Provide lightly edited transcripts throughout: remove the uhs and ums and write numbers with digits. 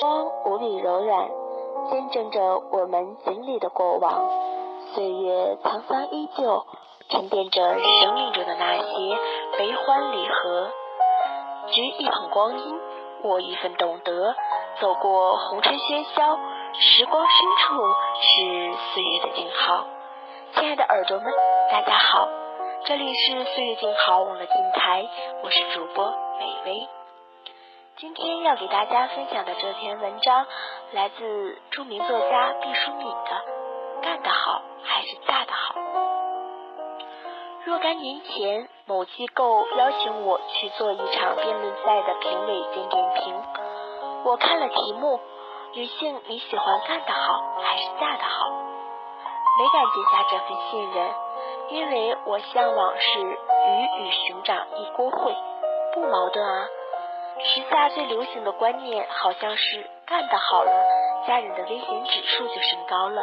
光无比柔软，见证着我们锦里的过往。岁月沧桑依旧，沉淀着生命中的那些悲欢离合。举一捧光阴，握一份懂得，走过红尘喧嚣，时光深处是岁月的静好。亲爱的耳朵们，大家好，这里是岁月静好网络电台，我是主播美薇。今天要给大家分享的这篇文章来自著名作家毕淑敏的《干得好还是嫁得好》。若干年前，某机构邀请我去做一场辩论赛的评委兼点评。我看了题目：女性你喜欢干得好还是嫁得好？没敢接下这份信任，因为我向往是鱼与熊掌一锅烩，不矛盾啊。时下最流行的观念好像是干得好了，家人的危险指数就升高了，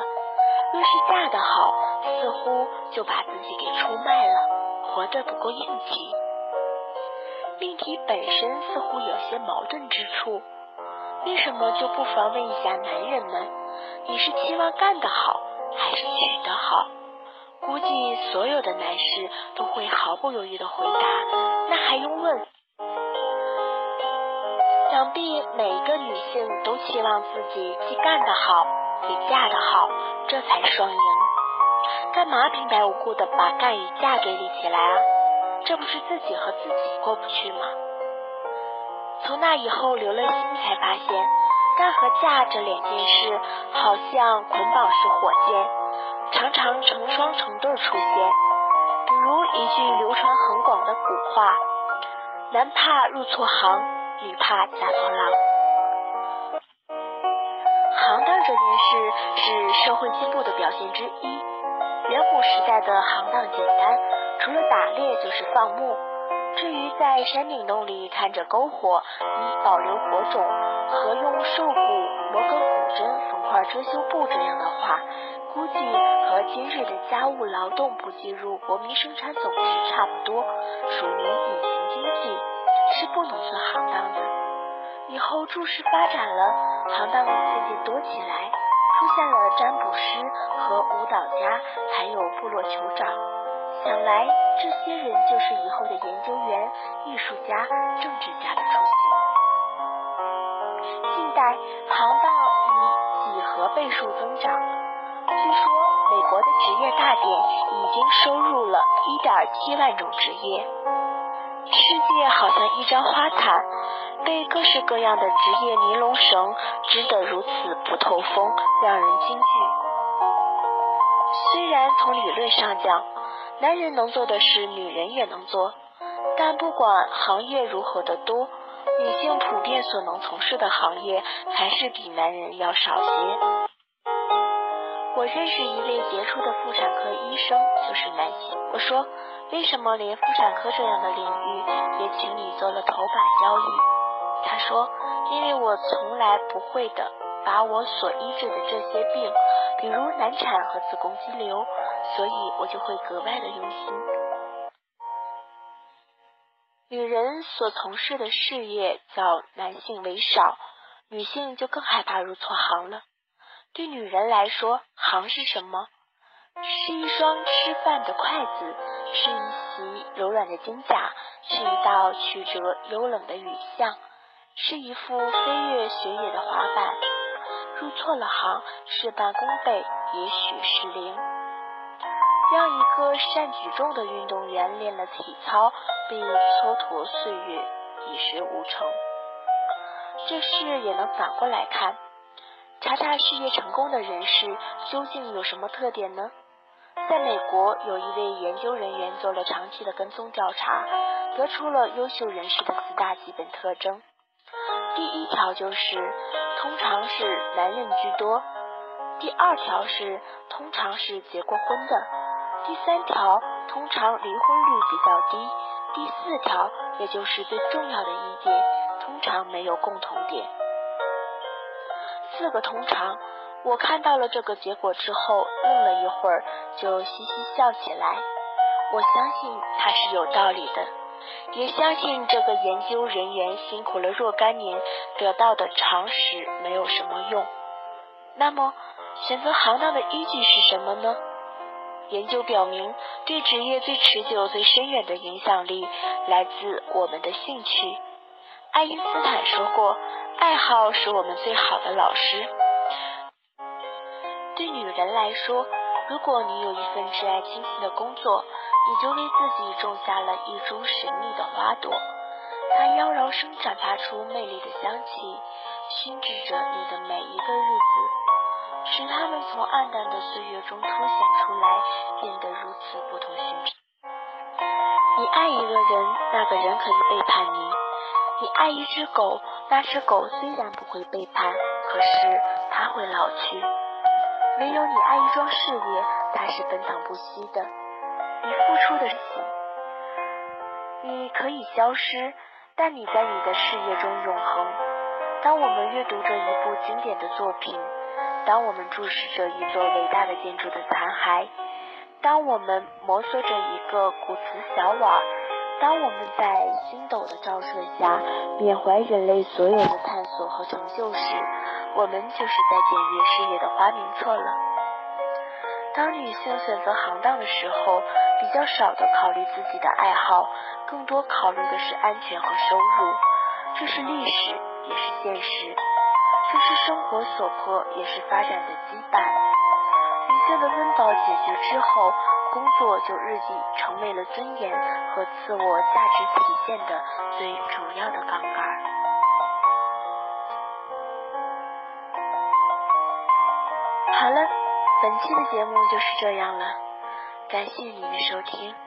若是嫁得好，似乎就把自己给出卖了，活得不够硬气。命题本身似乎有些矛盾之处，为什么就不妨问一下男人们，你是期望干得好还是娶得好？估计所有的男士都会毫不犹豫地回答，那还用问？想必每个女性都期望自己既干得好也嫁得好，这才双赢。干嘛平白无故的把干与嫁对立起来啊？这不是自己和自己过不去吗？从那以后留了心才发现，干和嫁这两件事好像捆绑式火箭，常常成双成对出现。比如一句流传很广的古话，男怕入错行，女怕嫁错郎。行当这件事是社会进步的表现之一。远古时代的行当简单，除了打猎就是放牧，至于在山顶洞里看着篝火，以保留火种和用兽骨磨根骨针缝块遮羞布，这样的话估计和今日的家务劳动不计入国民生产总值差不多，属于隐形经济，是不能算行当的。以后注释发展了，行当渐渐多起来，出现了占卜师和舞蹈家，还有部落酋长。想来这些人就是以后的研究员、艺术家、政治家的雏形。近代行当以几何倍数增长，据说美国的职业大典已经收入了 1.7 万种职业。世界好像一张花毯，被各式各样的职业尼龙绳织得如此不透风，让人惊惧。虽然从理论上讲，男人能做的事女人也能做，但不管行业如何的多，女性普遍所能从事的行业还是比男人要少些。我认识一位杰出的妇产科医生，就是男性。我说，为什么连妇产科这样的领域也请你做了头版交易？他说，因为我从来不会的把我所医治的这些病，比如难产和子宫肌瘤，所以我就会格外的用心。女人所从事的事业较男性为少，女性就更害怕入错行了。对女人来说，行是什么？是一双吃饭的筷子，是一袭柔软的金甲，是一道曲折幽冷的雨巷，是一副飞越雪野的滑板。入错了行，事半功倍，也许是零。让一个善举重的运动员练了体操，并蹉跎岁月，一事无成。这事也能反过来看，查查事业成功的人士究竟有什么特点呢？在美国，有一位研究人员做了长期的跟踪调查，得出了优秀人士的四大基本特征。第一条就是，通常是男人居多；第二条是，通常是结过婚的；第三条，通常离婚率比较低；第四条，也就是最重要的一点，通常没有共同点。四个通常。我看到了这个结果之后，愣了一会儿，就嘻嘻笑起来。我相信它是有道理的，也相信这个研究人员辛苦了若干年，得到的常识没有什么用。那么，选择行当的依据是什么呢？研究表明，对职业最持久、最深远的影响力来自我们的兴趣。爱因斯坦说过，爱好是我们最好的老师。对女人来说，如果你有一份挚爱倾心的工作，你就为自己种下了一株神秘的花朵，它妖娆生长，发出魅力的香气，熏制着你的每一个日子，使它们从暗淡的岁月中凸显出来，变得如此不同寻常。你爱一个人，那个人可以背叛你；你爱一只狗，那只狗虽然不会背叛，可是它会老去。唯有你爱一桩事业，它是奔腾不息的。你付出的，你可以消失，但你在你的事业中永恒。当我们阅读着一部经典的作品，当我们注视着一座伟大的建筑的残骸，当我们摩挲着一个古瓷小碗，当我们在星斗的照射下缅怀人类所有的探索和成就时，我们就是在检阅事业的花名册了。当女性选择行当的时候，比较少的考虑自己的爱好，更多考虑的是安全和收入。这是历史，也是现实，这是生活所迫，也是发展的羁绊。女性的温饱解决之后，工作就日益成为了尊严和自我价值体现的最主要的杠杆。好了，本期的节目就是这样了，感谢您的收听。